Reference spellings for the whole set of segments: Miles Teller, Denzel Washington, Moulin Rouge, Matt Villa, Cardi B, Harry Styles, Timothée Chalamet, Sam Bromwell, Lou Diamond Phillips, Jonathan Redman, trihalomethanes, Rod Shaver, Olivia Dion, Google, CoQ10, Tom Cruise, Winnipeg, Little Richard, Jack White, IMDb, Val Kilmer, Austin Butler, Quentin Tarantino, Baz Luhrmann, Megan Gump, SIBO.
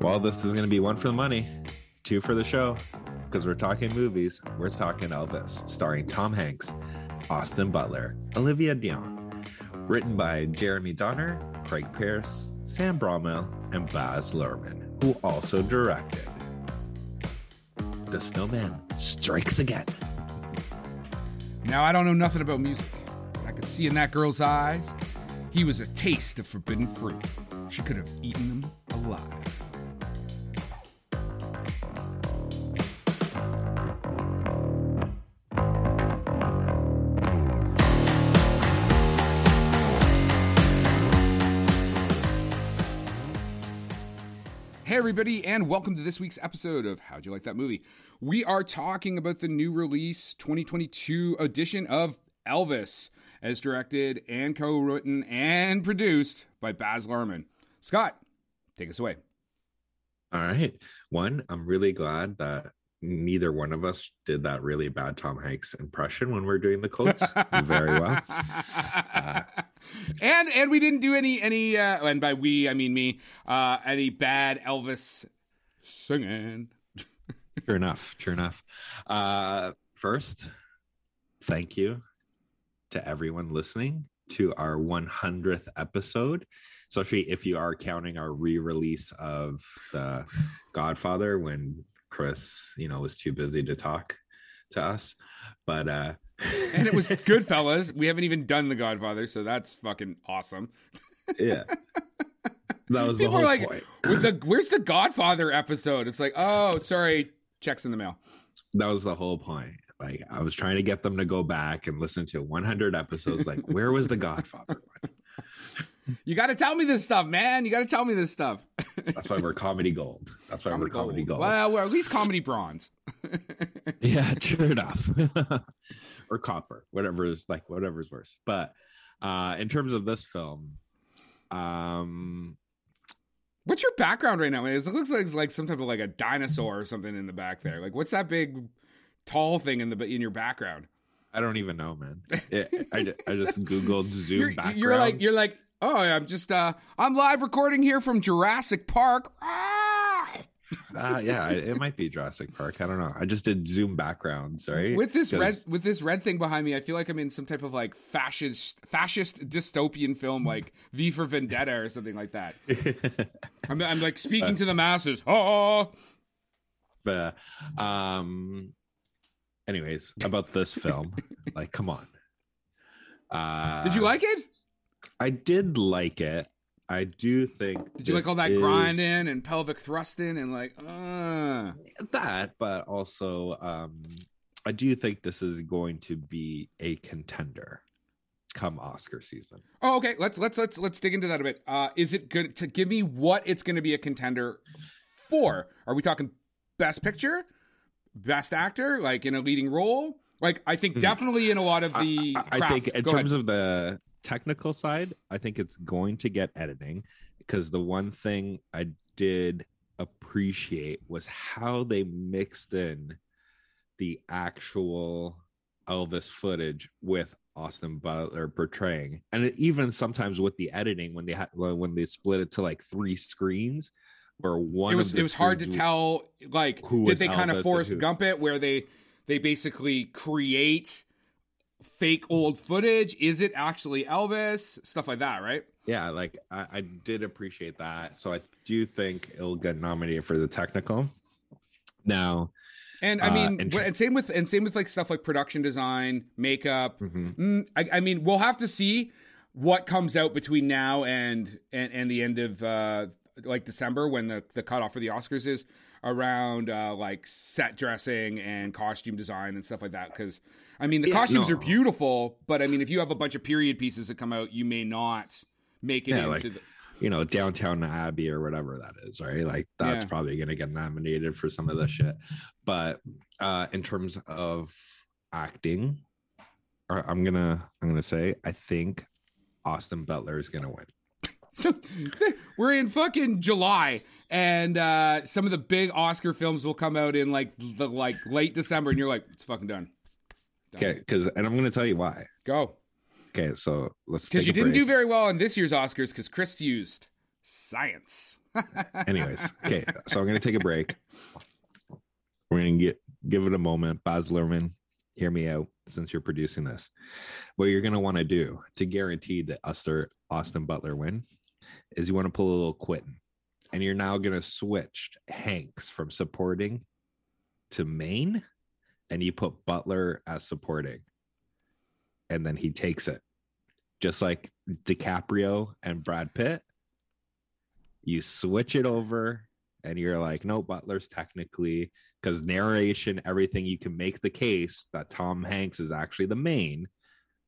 Well, this is going to be one for the money, two for the show, because we're talking movies. We're talking Elvis, starring Tom Hanks, Austin Butler, Olivia Dion, written by Jeremy Donner, Craig Pearce, Sam Bromwell, and Baz Luhrmann, who also directed The Snowman Strikes Again. Now, I don't know nothing about music. I could see in that girl's eyes, he was a taste of forbidden fruit. She could have eaten him alive. Hey everybody, and welcome to this week's episode of How'd You Like That Movie? We are talking about the new release 2022 edition of Elvis, as directed and co-written and produced by Baz Luhrmann. Scott, take us away. All right. One, I'm really glad that neither one of us did that really bad Tom Hanks impression when we were doing the quotes very well. And we didn't do any and by we, I mean me, any bad Elvis singing. Sure enough. First, thank you to everyone listening to our 100th episode. Especially if you are counting our re-release of The Godfather when Chris, was too busy to talk to us, but and it was Goodfellas. We haven't even done The Godfather, so that's fucking awesome. Yeah, that was people the whole like, point. Where's the Godfather episode? It's like, oh, sorry, check's in the mail. That was the whole point. Like, I was trying to get them to go back and listen to 100 episodes. Like, where was the Godfather one? You got to tell me this stuff, man. You got to tell me this stuff. That's why we're comedy gold. That's why we're comedy gold. Well, we're at least comedy bronze. Yeah, sure enough. Or copper, whatever's worse. But in terms of this film, what's your background right now? It looks like it's like some type of like a dinosaur or something in the back there. Like, what's that big tall thing in your background? I don't even know, man. I just Googled Zoom backgrounds. You're like. Oh, yeah, I'm just, I'm live recording here from Jurassic Park. Ah! Yeah, it might be Jurassic Park. I don't know. I just did Zoom backgrounds, right? With this red thing behind me, I feel like I'm in some type of like fascist dystopian film, like V for Vendetta or something like that. I'm like speaking to the masses. Oh, but anyways, about this film, like, come on. Did you like it? I did like it. I do think. Did you like all that grinding and pelvic thrusting and like that? But also, I do think this is going to be a contender come Oscar season. Oh, okay. Let's dig into that a bit. Is it good to give me what it's going to be a contender for? Are we talking Best Picture, Best Actor, like in a leading role? Like, I think definitely in a lot of the. I think in terms of the technical side, I think it's going to get editing, because the one thing I did appreciate was how they mixed in the actual Elvis footage with Austin Butler portraying, and even sometimes with the editing when they split it to like three screens, where one it was hard to tell, like, did they kind of Forrest Gump it, where they basically create fake old footage? Is it actually Elvis? Stuff like that, right? Yeah, like I did appreciate that. So I do think it'll get nominated for the technical. Now, and I mean, and same with like stuff like production design, makeup. Mm-hmm. I mean, we'll have to see what comes out between now and the end of like December, when the cutoff for the Oscars is around like set dressing and costume design and stuff like that. Because I mean, the costumes are beautiful, but I mean, if you have a bunch of period pieces that come out, you may not make it into like, Downtown Abbey or whatever that is, right? Like, that's probably going to get nominated for some of the shit. But in terms of acting, I'm gonna say I think Austin Butler is gonna win. So we're in fucking July, and some of the big Oscar films will come out in like late December, and you're like, it's fucking done. Okay, and I'm going to tell you why. Go. Okay, so let's take a break. Because you didn't do very well in this year's Oscars, because Chris used science. Anyways, okay, so I'm going to take a break. We're going to give it a moment. Baz Luhrmann, hear me out since you're producing this. What you're going to want to do to guarantee that Austin Butler win is you want to pull a little Quentin. And you're now going to switch Hanks from supporting to main, and you put Butler as supporting. And then he takes it. Just like DiCaprio and Brad Pitt, you switch it over and you're like, no, Butler's technically, because narration, everything, you can make the case that Tom Hanks is actually the main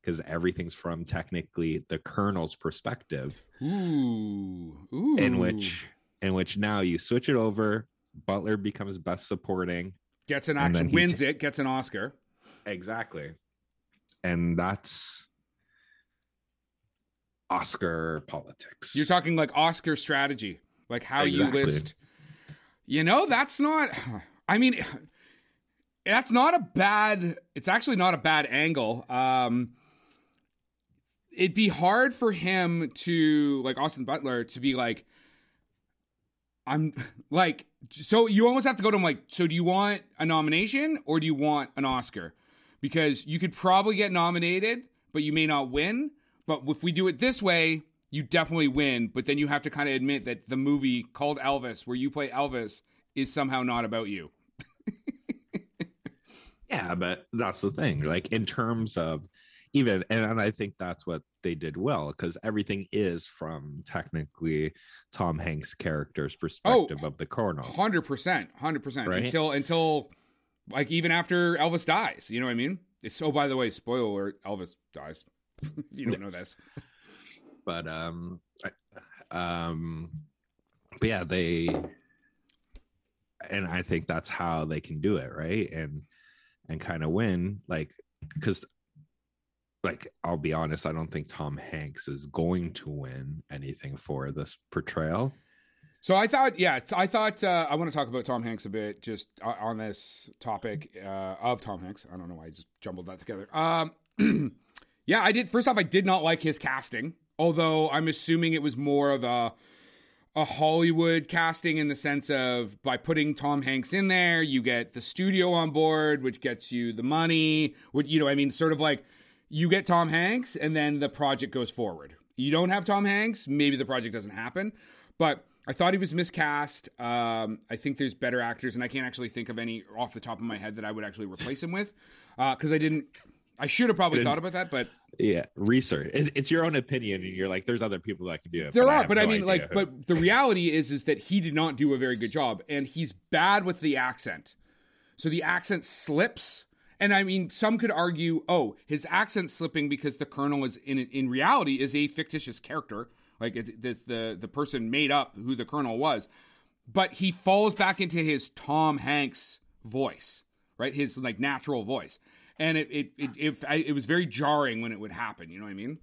because everything's from technically the Colonel's perspective. Ooh. Ooh. In which now you switch it over, Butler becomes best supporting. Gets an action, wins it, gets an Oscar. Exactly. And that's Oscar politics. You're talking like Oscar strategy, like how you list. You know, it's actually not a bad angle. It'd be hard for him to, like Austin Butler, to be like, I'm like, so you almost have to go to him like, so do you want a nomination or do you want an Oscar? Because you could probably get nominated, but you may not win. But if we do it this way, you definitely win. But then you have to kind of admit that the movie called Elvis, where you play Elvis, is somehow not about you. Yeah, but that's the thing. Like in terms of even, and I think that's what they did well, because everything is from technically Tom Hanks' character's perspective of the Colonel. 100%, right? Until like even after Elvis dies, you know what I mean? By the way, spoiler alert, Elvis dies. You don't know this, but but yeah, they, and I think that's how they can do it, right? And kind of win, like, because, like, I'll be honest, I don't think Tom Hanks is going to win anything for this portrayal. So I thought I want to talk about Tom Hanks a bit, just on this topic of Tom Hanks. I don't know why I just jumbled that together. Yeah, I did. First off, I did not like his casting, although I'm assuming it was more of a Hollywood casting in the sense of by putting Tom Hanks in there, you get the studio on board, which gets you the money. You know, I mean, sort of like you get Tom Hanks and then the project goes forward. You don't have Tom Hanks, maybe the project doesn't happen. But I thought he was miscast. I think there's better actors, and I can't actually think of any off the top of my head that I would actually replace him with because I should have probably thought about that, but yeah, research. It's your own opinion, and you're like, "There's other people that can do it." There are, but I mean, like, but the reality is that he did not do a very good job, and he's bad with the accent. So the accent slips, and I mean, some could argue, "Oh, his accent's slipping because the Colonel is in reality is a fictitious character, like the person made up who the Colonel was," but he falls back into his Tom Hanks voice, right? His like natural voice. And it was very jarring when it would happen. You know what I mean?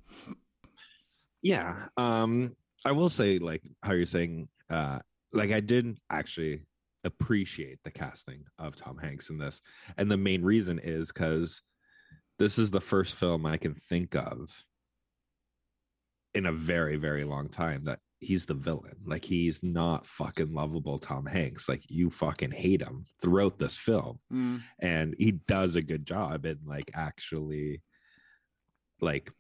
Yeah. I will say, like, how you're saying, like, I didn't actually appreciate the casting of Tom Hanks in this. And the main reason is because this is the first film I can think of in a very, very long time that he's the villain. Like, he's not fucking lovable Tom Hanks. Like, you fucking hate him throughout this film. Mm. And he does a good job in, like, actually, like,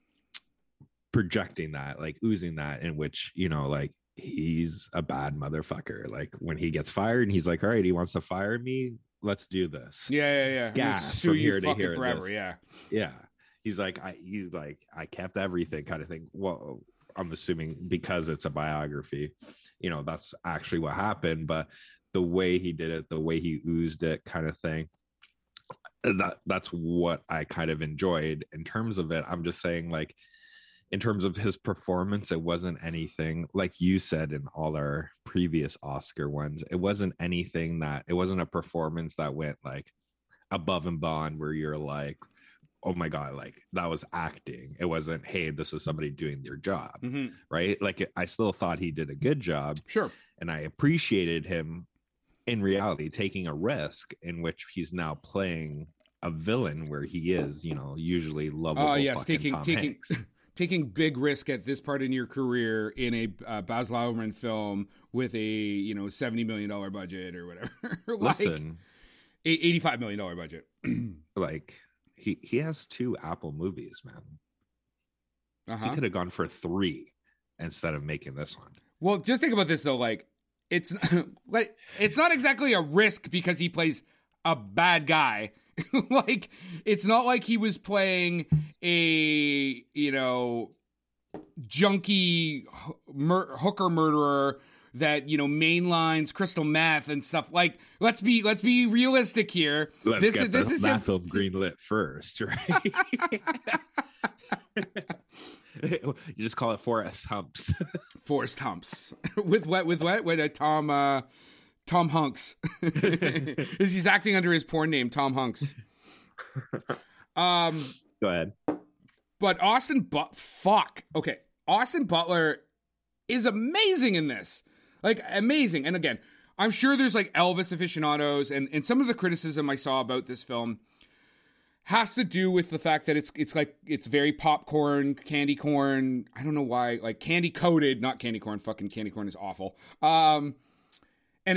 projecting that, like, oozing that, in which, you know, like, he's a bad motherfucker. Like, when he gets fired and he's like, all right, he wants to fire me, let's do this. Yeah. Gas from here to here. Forever, this. Yeah. He's like, I kept everything kind of thing. Whoa. I'm assuming because it's a biography, you know, that's actually what happened. But the way he did it, the way he oozed it kind of thing, that's what I kind of enjoyed in terms of it. I'm just saying, like, in terms of his performance, it wasn't anything, like you said in all our previous Oscar ones, it wasn't a performance that went like above and beyond where you're like, oh my God, like that was acting. It wasn't, hey, this is somebody doing their job, mm-hmm. right? Like I still thought he did a good job. Sure. And I appreciated him in reality taking a risk in which he's now playing a villain where he is, you know, usually lovable. Oh, yes, taking Tom Hanks. taking big risk at this part in your career in a Baz Luhrmann film with a, you know, $70 million budget or whatever. Like, listen, $85 million budget. Like, he has 2 Apple movies, man. He could have gone for 3 instead of making this one. Well, just think about this, though. Like, it's like it's not exactly a risk because he plays a bad guy. Like, it's not like he was playing a, you know, junkie hooker murderer that, you know, mainlines crystal meth and stuff. Like, let's be realistic here. Let's get this meth greenlit first, right? You just call it Forest Humps. Forest Humps with Tom Hanks. He's acting under his porn name, Tom Hanks. Go ahead. But Austin Butler is amazing in this. Like, amazing. And again, I'm sure there's like Elvis aficionados, and some of the criticism I saw about this film has to do with the fact that it's like it's very popcorn, candy corn. I don't know why, like candy coated, not candy corn. Fucking candy corn is awful. And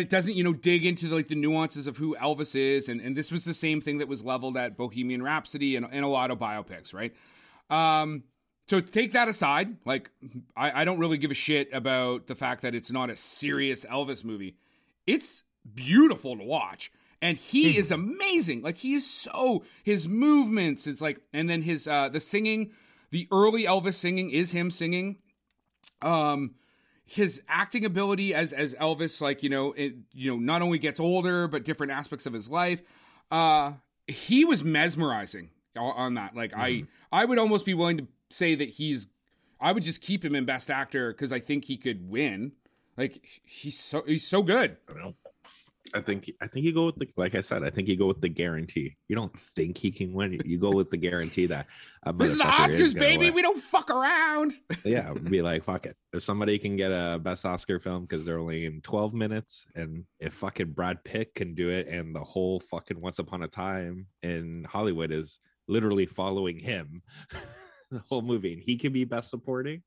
it doesn't, you know, dig into the, like the nuances of who Elvis is. And this was the same thing that was leveled at Bohemian Rhapsody and a lot of biopics, right? So take that aside. Like, I don't really give a shit about the fact that it's not a serious Elvis movie. It's beautiful to watch. And he is amazing. Like, he is so, his movements, it's like, and then his, the singing, the early Elvis singing is him singing. His acting ability as Elvis, like, you know, it, you know, not only gets older, but different aspects of his life. He was mesmerizing on that. Like, I would almost be willing to say that I would just keep him in Best Actor because I think he could win. Like, he's so good. I don't know. I think you go with the, like I said, I think you go with the guarantee. You don't think he can win. You go with the guarantee that this is the Oscars, is baby. Win. We don't fuck around. Yeah, be like, fuck it. If somebody can get a Best Oscar film because they're only in 12 minutes, and if fucking Brad Pitt can do it, and the whole fucking Once Upon a Time in Hollywood is literally following him the whole movie, and he can be Best Supporting,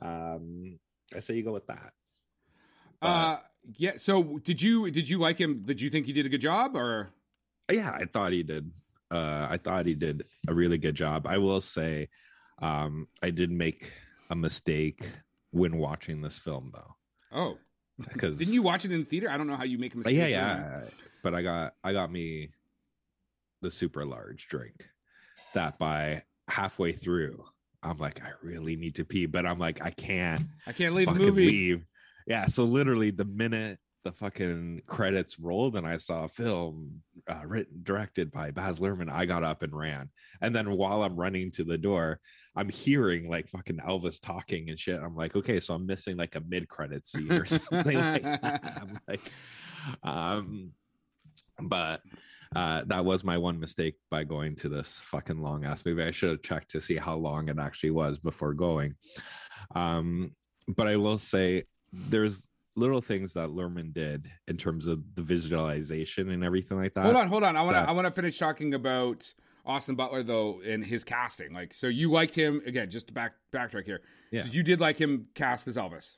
I say you go with that. Yeah. So did you like him? Did you think he did a good job or? Yeah, I thought he did. I thought he did a really good job. I will say, I did make a mistake when watching this film though. Oh, because didn't you watch it in the theater? I don't know how you make a mistake. Yeah. But I got me the super large drink that by halfway through, I'm like, I really need to pee, but I'm like, I can't leave the movie. Yeah, so literally the minute the fucking credits rolled and I saw a film written, directed by Baz Luhrmann, I got up and ran. And then while I'm running to the door, I'm hearing like fucking Elvis talking and shit. I'm like, okay, so I'm missing like a mid-credit scene or something like that. I'm like, but that was my one mistake by going to this fucking long-ass movie. I should have checked to see how long it actually was before going. But I will say, there's little things that Luhrmann did in terms of the visualization and everything like that. Hold on. I want to finish talking about Austin Butler though and his casting. Like, so you liked him again? Just to backtrack here. Yeah, so you did like him cast as Elvis.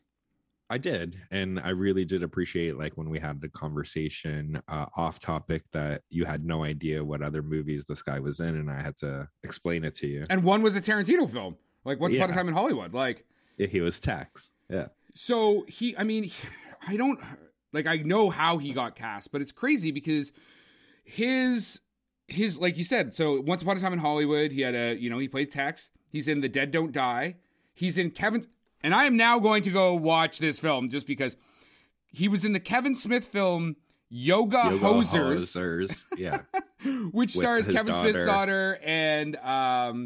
I did, and I really did appreciate like when we had the conversation off topic that you had no idea what other movies this guy was in, and I had to explain it to you. And one was a Tarantino film. Like, Once Upon a Time in Hollywood. Like, yeah, he was Tex. Yeah. So I don't like, I know how he got cast, but it's crazy because his, like you said, so Once Upon a Time in Hollywood, he had a, you know, he played Tex. He's in The Dead Don't Die. He's in Kevin. And I am now going to go watch this film just because he was in the Kevin Smith film, Yoga Hosers. Yeah. Which stars Kevin Smith's daughter and,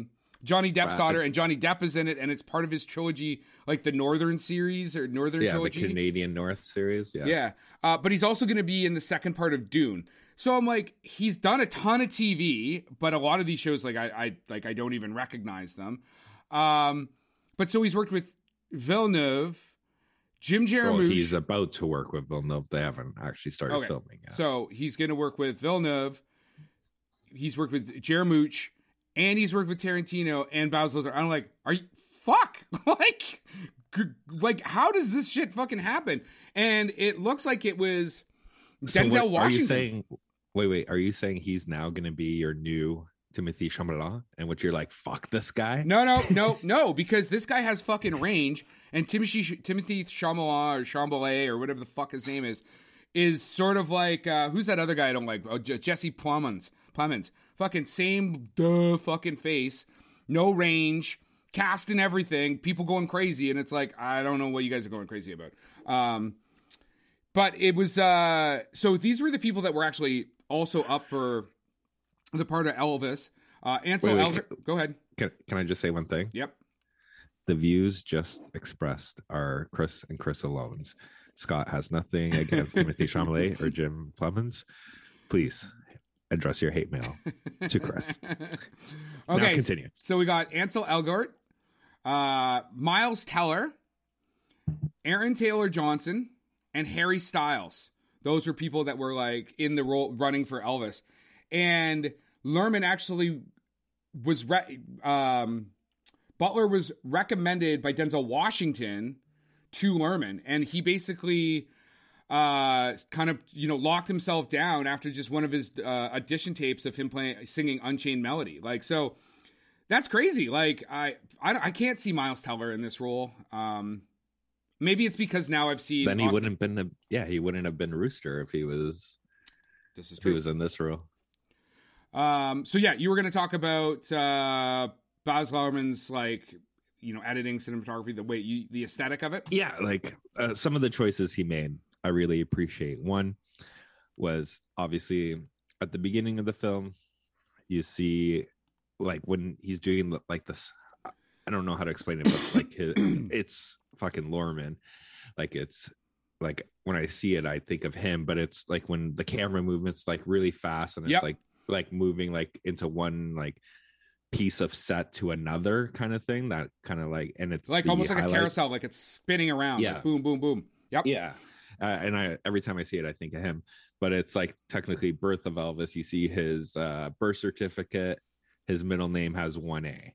Johnny Depp's daughter, and Johnny Depp is in it, and it's part of his trilogy, like the Northern series or Northern trilogy. Yeah, the Canadian North series, yeah. But he's also going to be in the second part of Dune. So I'm like, he's done a ton of TV, but a lot of these shows, like I don't even recognize them. But so he's worked with Villeneuve, Jim Jarmusch. Well, he's about to work with Villeneuve. They haven't actually started filming yet. So he's going to work with Villeneuve. He's worked with Jarmusch. And he's worked with Tarantino and Baz Luhrmann. I'm like, are you fuck? like, how does this shit fucking happen? And it looks like it was Denzel Washington. Are you saying he's now going to be your new Timothée Chalamet? And what, you're like, fuck this guy? No, because this guy has fucking range, and Timothée Chalamet or Chalamet or whatever the fuck his name is sort of like, who's that other guy I don't like? Oh, Jesse Plemons. Fucking same fucking face, no range, cast and everything, people going crazy, and it's like, I don't know what you guys are going crazy about. But it was, so these were the people that were actually also up for the part of Elvis. Ansel Elgort, go ahead. Can I just say one thing? Yep. The views just expressed are Chris and Chris alone's. Scott has nothing against Timothée Chalamet or Jim Plemons. Please address your hate mail to Chris. Okay, continue. So we got Ansel Elgort, Miles Teller, Aaron Taylor Johnson, and Harry Styles. Those were people that were like in the role running for Elvis. And Luhrmann actually was Butler was recommended by Denzel Washington to Luhrmann, and he basically kind of, you know, locked himself down after just one of his audition tapes of him singing Unchained Melody. Like, so that's crazy. Like, I can't see Miles Teller in this role. Maybe it's because now I've seen. Then he Austin. Wouldn't have been he wouldn't have been Rooster if he was. This is true. He was in this role. So yeah, you were going to talk about Baz Luhrmann's, like, you know, editing, cinematography, the aesthetic of it. Yeah, like some of the choices he made, I really appreciate. One was obviously at the beginning of the film, you see, like, when he's doing like this, I don't know how to explain it, but like it's fucking Luhrmann. Like, it's like when I see it, I think of him, but it's like when the camera movement's like really fast and it's like moving like into one like piece of set to another kind of thing, that kind of like, and it's like almost like highlight. A carousel, like it's spinning around, like boom boom boom. And I every time I see it I think of him, but it's like technically Birth of Elvis. You see his birth certificate, his middle name has 1A,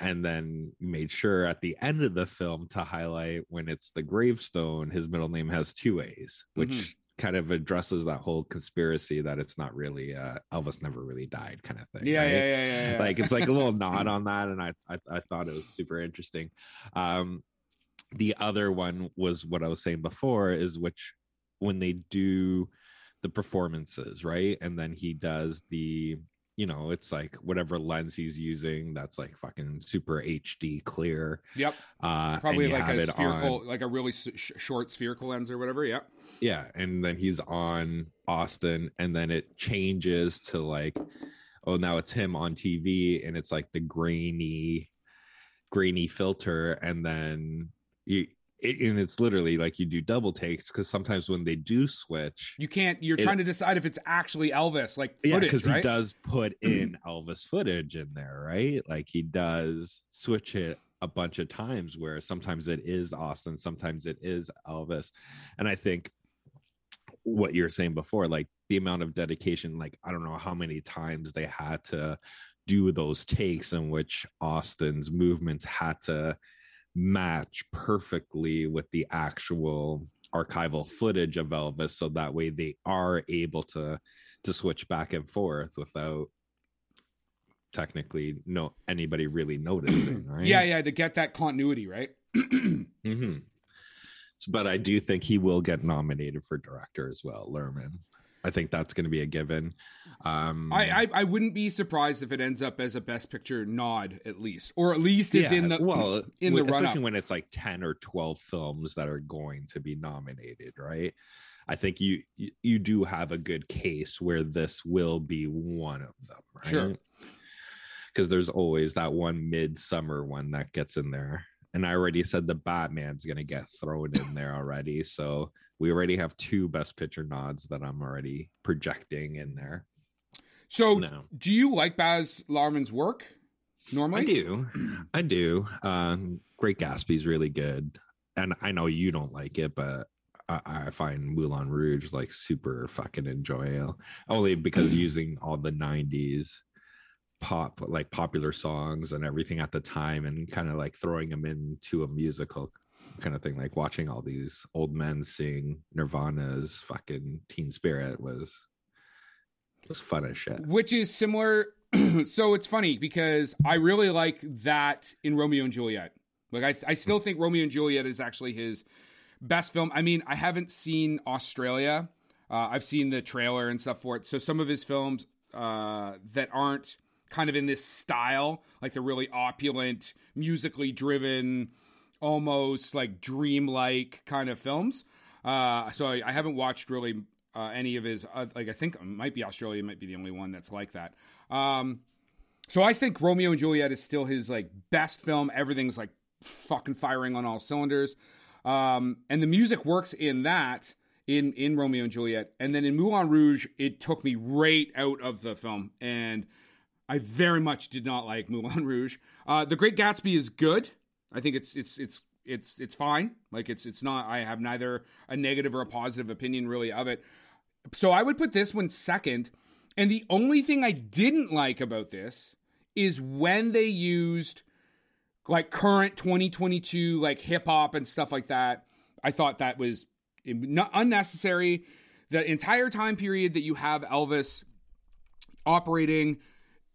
and then you made sure at the end of the film to highlight when it's the gravestone, his middle name has 2 A's, which kind of addresses that whole conspiracy that it's not really Elvis never really died kind of thing. Yeah. Like, it's like a little nod on that, and I thought it was super interesting. The other one was what I was saying before, is which when they do the performances, right, and then he does the, you know, it's like whatever lens he's using that's like fucking super HD clear. Yep. Probably like a spherical, like a really short spherical lens or whatever. Yep. Yeah. And then he's on Austin, and then it changes to like, oh, now it's him on TV, and it's like the grainy filter. And then it's literally like you do double takes, because sometimes when they do switch, you're trying to decide if it's actually Elvis, like footage, because right? He does put in Elvis footage in there, right? Like, he does switch it a bunch of times, where sometimes it is Austin, sometimes it is Elvis. And I think what you were saying before, like the amount of dedication, like I don't know how many times they had to do those takes in which Austin's movements had to match perfectly with the actual archival footage of Elvis, so that way they are able to switch back and forth without technically anybody really noticing, right? yeah to get that continuity, right? Mm-hmm. But I do think he will get nominated for director as well, Luhrmann. I think that's going to be a given. I wouldn't be surprised if it ends up as a Best Picture nod, at least, or at least is in the run-up. Especially when it's like 10 or 12 films that are going to be nominated, right? I think you do have a good case where this will be one of them, right? Sure. Because there's always that one midsummer one that gets in there. And I already said the Batman's going to get thrown in there already. So we already have two Best Picture nods that I'm already projecting in there. So do you like Baz Luhrmann's work normally? I do. Great Gatsby's really good. And I know you don't like it, but I find Moulin Rouge like super fucking enjoyable. Only because using all the 90s pop, like popular songs and everything at the time, and kind of like throwing them into a musical kind of thing, like watching all these old men sing Nirvana's fucking Teen Spirit was fun as shit. Which is similar. So it's funny because I really like that in Romeo and Juliet. Like I still think Romeo and Juliet is actually his best film. I mean, I haven't seen Australia. I've seen the trailer and stuff for it. So some of his films that aren't kind of in this style, like the really opulent, musically driven, almost like dreamlike kind of films. So I haven't watched really any of his, like I think it might be Australia, might be the only one that's like that. So I think Romeo and Juliet is still his like best film. Everything's like fucking firing on all cylinders. And the music works in that, in Romeo and Juliet. And then in Moulin Rouge, it took me right out of the film. And I very much did not like Moulin Rouge. The Great Gatsby is good. I think it's fine. Like it's not, I have neither a negative or a positive opinion really of it. So I would put this one second. And the only thing I didn't like about this is when they used like current 2022, like hip hop and stuff like that. I thought that was unnecessary. The entire time period that you have Elvis operating,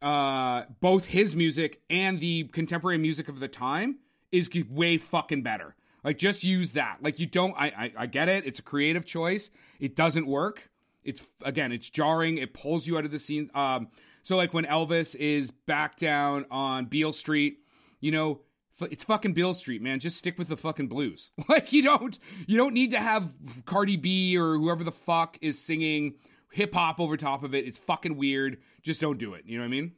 both his music and the contemporary music of the time is way fucking better. Like just use that. Like you don't, I get it. It's a creative choice. It doesn't work. It's again, it's jarring. It pulls you out of the scene. So like when Elvis is back down on Beale Street, you know, it's fucking Beale Street, man. Just stick with the fucking blues. Like you don't need to have Cardi B or whoever the fuck is singing hip hop over top of it. It's fucking weird. Just don't do it. You know what I mean?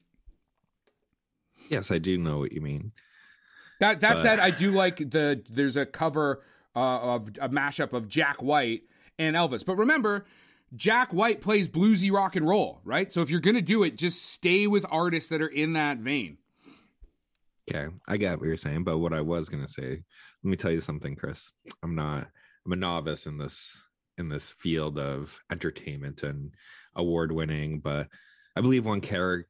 Yes, I do know what you mean. That said, I do like there's a cover of a mashup of Jack White and Elvis. But remember, Jack White plays bluesy rock and roll, right? So if you're going to do it, just stay with artists that are in that vein. Okay, I get what you're saying, but what I was going to say, let me tell you something, Chris. I'm a novice in this field of entertainment and award winning, but I believe one category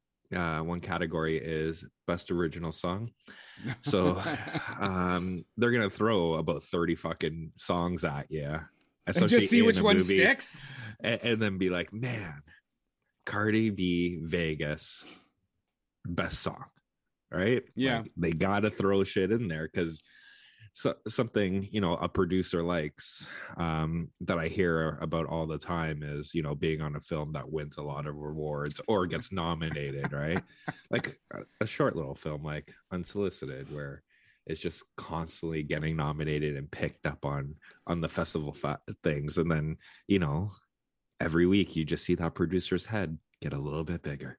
is best original song. So they're going to throw about 30 fucking songs at you. And just see which one sticks. And then be like, man, Cardi B, Vegas, best song. Right? Yeah. Like, they got to throw shit in there because something, you know, a producer likes that I hear about all the time is, you know, being on a film that wins a lot of awards or gets nominated, right? Like a short little film like Unsolicited where it's just constantly getting nominated and picked up on the festival things. And then, you know, every week you just see that producer's head get a little bit bigger.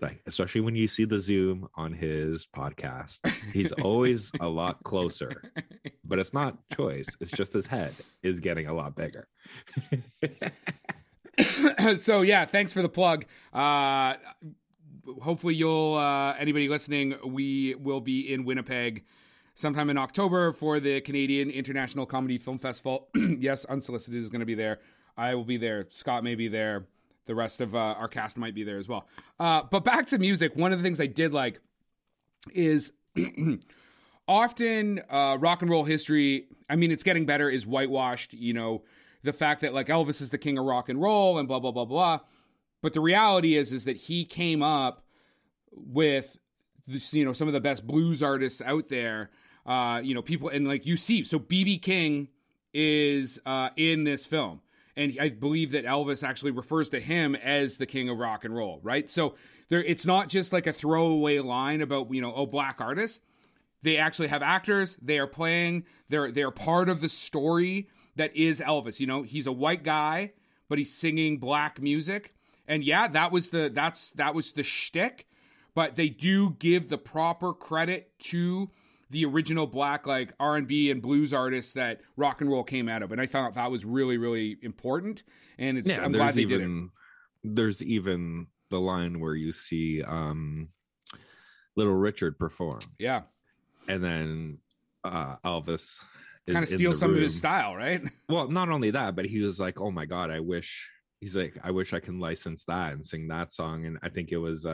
Like, especially when you see the zoom on his podcast, he's always a lot closer, but it's not choice. It's just his head is getting a lot bigger. So yeah, thanks for the plug. Hopefully you'll, anybody listening, we will be in Winnipeg sometime in October for the Canadian International Comedy Film Festival. Yes, Unsolicited is going to be there. I will be there. Scott may be there. The rest of our cast might be there as well. But back to music. One of the things I did like is often rock and roll history, I mean, it's getting better, is whitewashed. You know, the fact that like Elvis is the king of rock and roll and blah, blah, blah, blah. But the reality is that he came up with this, you know, some of the best blues artists out there, you know, people, and like you see, so B.B. King is in this film. And I believe that Elvis actually refers to him as the king of rock and roll, right? So there, it's not just like a throwaway line about, you know, oh, black artists. They actually have actors. They are playing. They're part of the story that is Elvis. You know, he's a white guy, but he's singing black music. And yeah, that was the shtick, but they do give the proper credit to the original black, like R&B and blues artists that rock and roll came out of. And I thought that was really, really important. And it's, yeah, I'm glad they did it. There's even the line where you see Little Richard perform. Yeah. And then Elvis kind of steals some of his style, right? Well, not only that, but he was like, oh my God, I wish I can license that and sing that song. And I think it was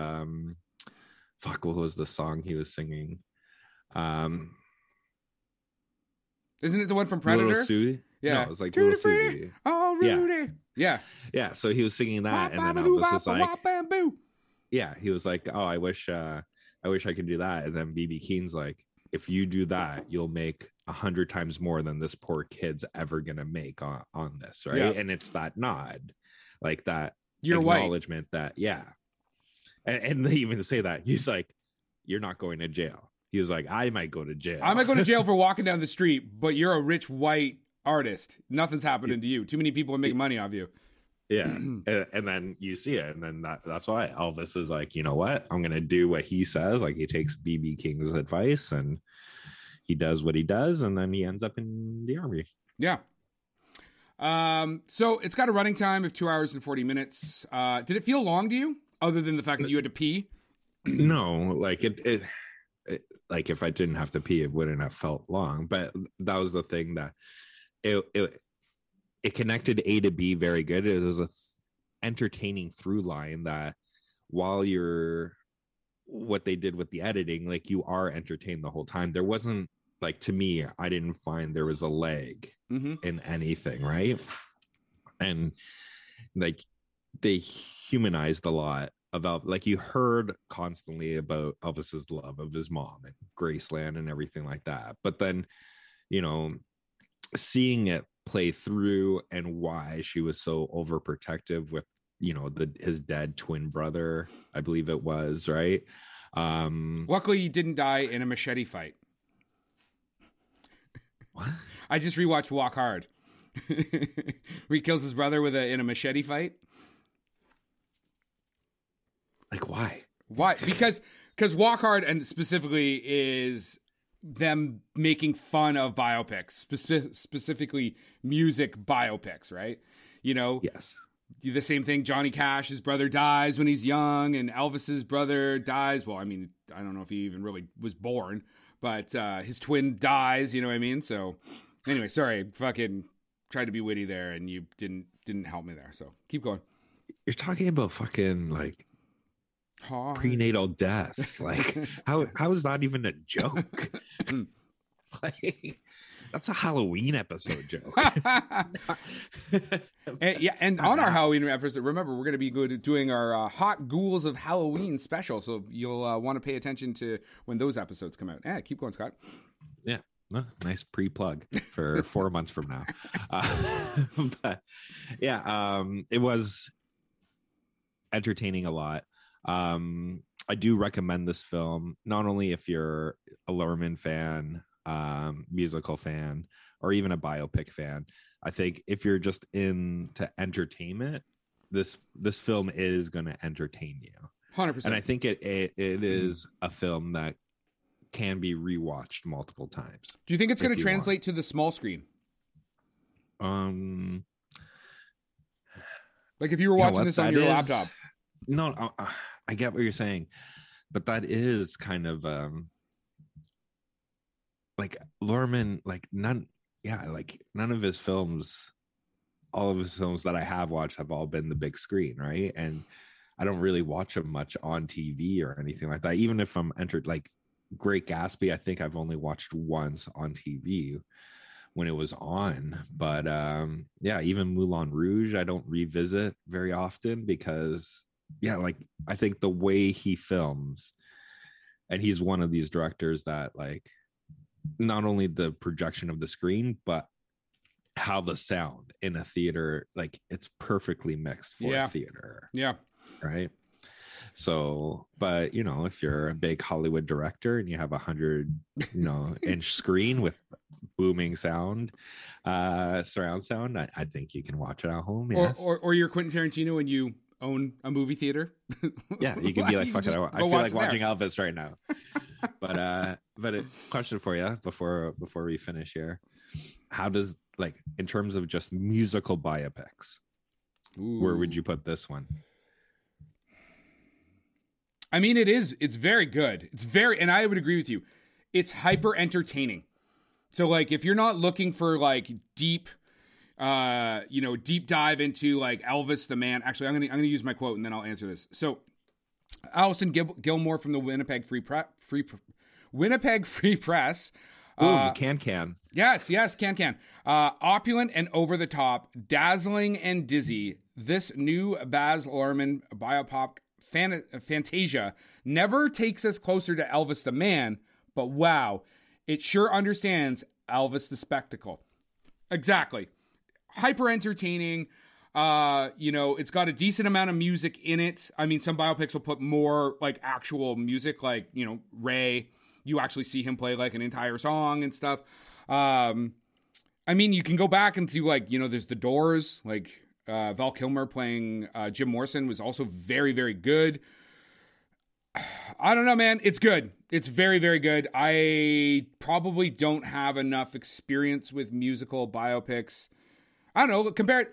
fuck, what was the song he was singing? Isn't it the one from Predator? Yeah, no, it was like Little Susie. Oh, Rudy. Yeah. So he was singing that, and then I was just like, yeah, he was like, oh, I wish I could do that. And then B.B. King's like, if you do that, you'll make 100 times more than this poor kid's ever gonna make on this, right? Yeah. And it's that nod, like that you're acknowledgement that, yeah. And they even say that he's like, you're not going to jail. He was like, I might go to jail. I might go to jail for walking down the street, but you're a rich white artist. Nothing's happening to you. Too many people are making money off you. Yeah. And then you see it. And then that's why Elvis is like, you know what? I'm going to do what he says. Like, he takes B.B. King's advice and he does what he does. And then he ends up in the army. Yeah. So it's got a running time of 2 hours and 40 minutes. Did it feel long to you? Other than the fact that you had to pee? No, like it like if I didn't have to pee, it wouldn't have felt long. But that was the thing that it connected A to B very good. It was a entertaining through line that while you're what they did with the editing, like you are entertained the whole time. There wasn't, like, to me, I didn't find there was a lag in anything, right? And like they humanized a lot about, like, you heard constantly about Elvis's love of his mom and Graceland and everything like that. But then, you know, seeing it play through and why she was so overprotective with, you know, his dead twin brother, I believe it was, right? Luckily he didn't die in a machete fight. What? I just rewatched Walk Hard. He kills his brother in a machete fight. Like, why? Because Walk Hard, and specifically, is them making fun of biopics, specifically music biopics, right? You know, yes, the same thing. Johnny Cash, his brother dies when he's young, and Elvis's brother dies. Well, I mean, I don't know if he even really was born, but his twin dies. You know what I mean? So, anyway, sorry, fucking tried to be witty there, and you didn't help me there. So keep going. You're talking about fucking, like, prenatal death, like how is that even a joke? Like, that's a Halloween episode joke. and on our Halloween episode, remember, we're going to be doing our Hot Ghouls of Halloween special, so you'll want to pay attention to when those episodes come out. Yeah, keep going, Scott. Yeah, nice pre-plug for 4 months from now. But yeah, it was entertaining a lot. I do recommend this film, not only if you're a Luhrmann fan, musical fan, or even a biopic fan. I think if you're just into entertainment, this film is going to entertain you 100%. And I think it is a film that can be rewatched multiple times. Do you think it's going to translate to the small screen? Like, if you were watching this on your laptop. No, I get what you're saying, but that is kind of like Luhrmann, none of his films, all of his films that I have watched have all been the big screen, right? And I don't really watch him much on TV or anything like that. Even if I'm entered, like Great Gatsby, I think I've only watched once on TV when it was on. But yeah, even Moulin Rouge, I don't revisit very often because, yeah, like I think the way he films, and he's one of these directors that, like, not only the projection of the screen, but how the sound in a theater, like, it's perfectly mixed for a theater. Yeah. Right. So, but you know, if you're a big Hollywood director and you have 100-inch screen with booming sound, surround sound, I think you can watch it at home. Yes. Or you're Quentin Tarantino and you own a movie theater. Yeah, you can be like, fuck it, I feel like watching Elvis right now. But question for you before we finish here, how does, like, in terms of just musical biopics, where would you put this one? I mean, it's very good. It's very, and I would agree with you, it's hyper entertaining. So, like, if you're not looking for, like, deep dive into, like, Elvis the man. Actually, I'm gonna use my quote and then I'll answer this. So Allison Gilmore from the Winnipeg Free Press. Can. Yes, Can. Opulent and over the top, dazzling and dizzy. This new Baz Luhrmann biopop Fantasia never takes us closer to Elvis the man, but wow, it sure understands Elvis the spectacle. Exactly. Hyper entertaining. It's got a decent amount of music in it. I mean, some biopics will put more like actual music, like, Ray, you actually see him play like an entire song and stuff. You can go back and see there's The Doors, Val Kilmer playing Jim Morrison was also very, very good. I don't know, man. It's good. It's very, very good. I probably don't have enough experience with musical biopics. I don't know. Compare it.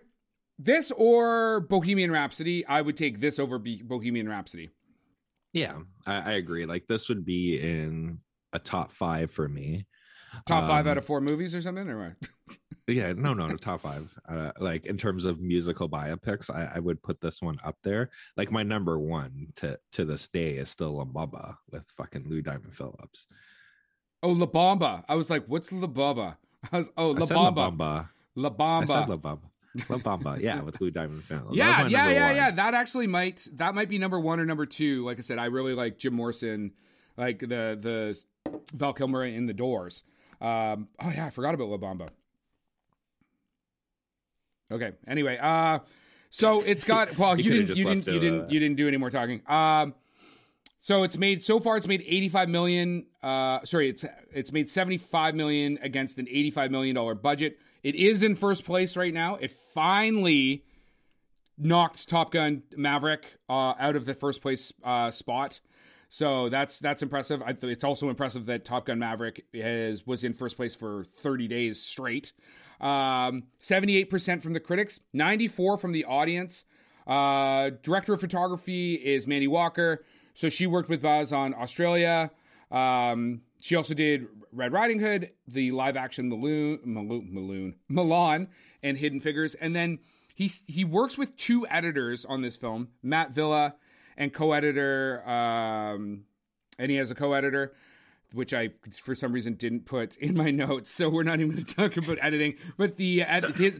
This or Bohemian Rhapsody. I would take this over Bohemian Rhapsody. Yeah, I agree. This would be in a top five for me. Top five out of four movies or something? Or what? Yeah, no, top five. In terms of musical biopics, I would put this one up there. My number one to this day is still La Bamba with fucking Lou Diamond Phillips. Oh, La Bamba. I was like, what's La Bamba? La Bamba. La Bamba. I said La Bamba. La Bamba. Yeah, with Lou Diamond Phillips. Yeah. That actually might be number one or number two. Like I said, I really like Jim Morrison, like the Val Kilmer in The Doors. I forgot about La Bamba. Okay. Anyway, so it's got you didn't do any more talking. So it's made so far. It's made $85 million. It's made $75 million against an $85 million budget. It is in first place right now. It finally knocked Top Gun Maverick out of the first place spot. So that's impressive. It's also impressive that Top Gun Maverick was in first place for 30 days straight. 78% from the critics, 94% from the audience. Director of photography is Mandy Walker. So she worked with Baz on Australia. She also did Red Riding Hood, the live action Milan, and Hidden Figures. And then he works with two editors on this film, Matt Villa and co-editor. And he has a co-editor, which I, for some reason, didn't put in my notes. So we're not even going to talk about editing. But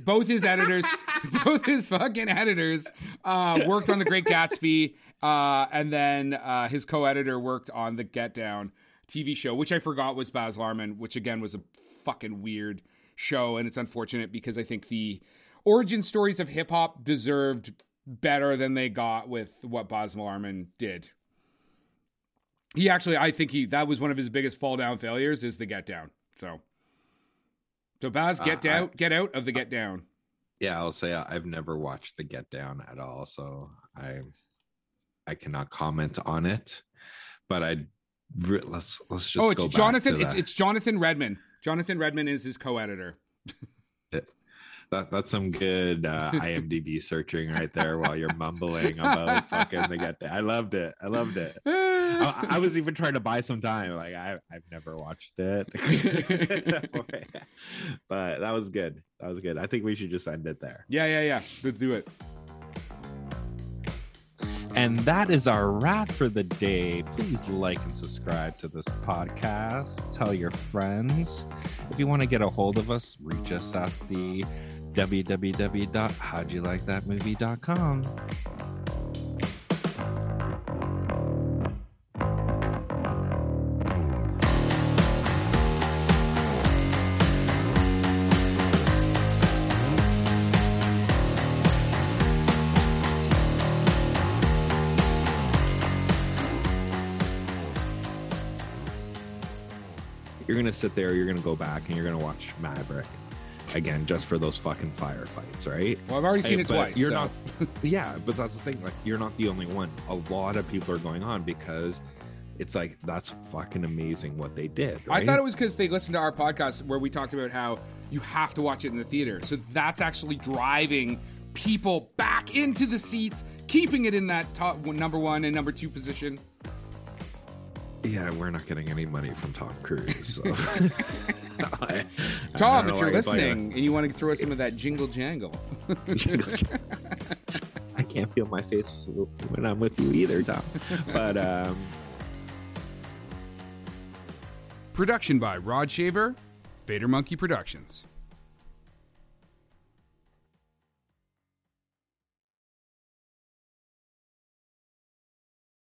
both his fucking editors worked on The Great Gatsby. And then his co-editor worked on The Get Down TV show, which I forgot was Baz Luhrmann, which again was a fucking weird show. And it's unfortunate because I think the origin stories of hip hop deserved better than they got with what Baz Luhrmann did. He actually, I think that was one of his biggest fall down failures is The Get Down. So Baz, get out of The Get Down. Yeah, I'll say I've never watched The Get Down at all, so I cannot comment on it. But let's just go back to that. It's Jonathan Redman. Jonathan Redman is his co-editor. That's some good IMDb searching right there while you're mumbling about fucking The Get Down. I loved it. I was even trying to buy some time. I've never watched it. But that was good. I think we should just end it there. Yeah. Let's do it. And that is our wrap for the day. Please like and subscribe to this podcast. Tell your friends. If you want to get a hold of us, reach us at the www.howdyoulikethatmovie.com. You're going to sit there, you're going to go back, and you're going to watch Maverick again just for those fucking firefights, right? Well, I've already seen it twice. You're so. Not, yeah, but that's the thing. You're not the only one. A lot of people are going on because it's that's fucking amazing what they did. Right? I thought it was because they listened to our podcast where we talked about how you have to watch it in the theater. So that's actually driving people back into the seats, keeping it in that top number one and number two position. Yeah, we're not getting any money from Tom Cruise. So. Tom, if you're listening and you want to throw us some of that jingle jangle. can't feel my face when I'm with you either, Tom. But production by Rod Shaver, Vader Monkey Productions.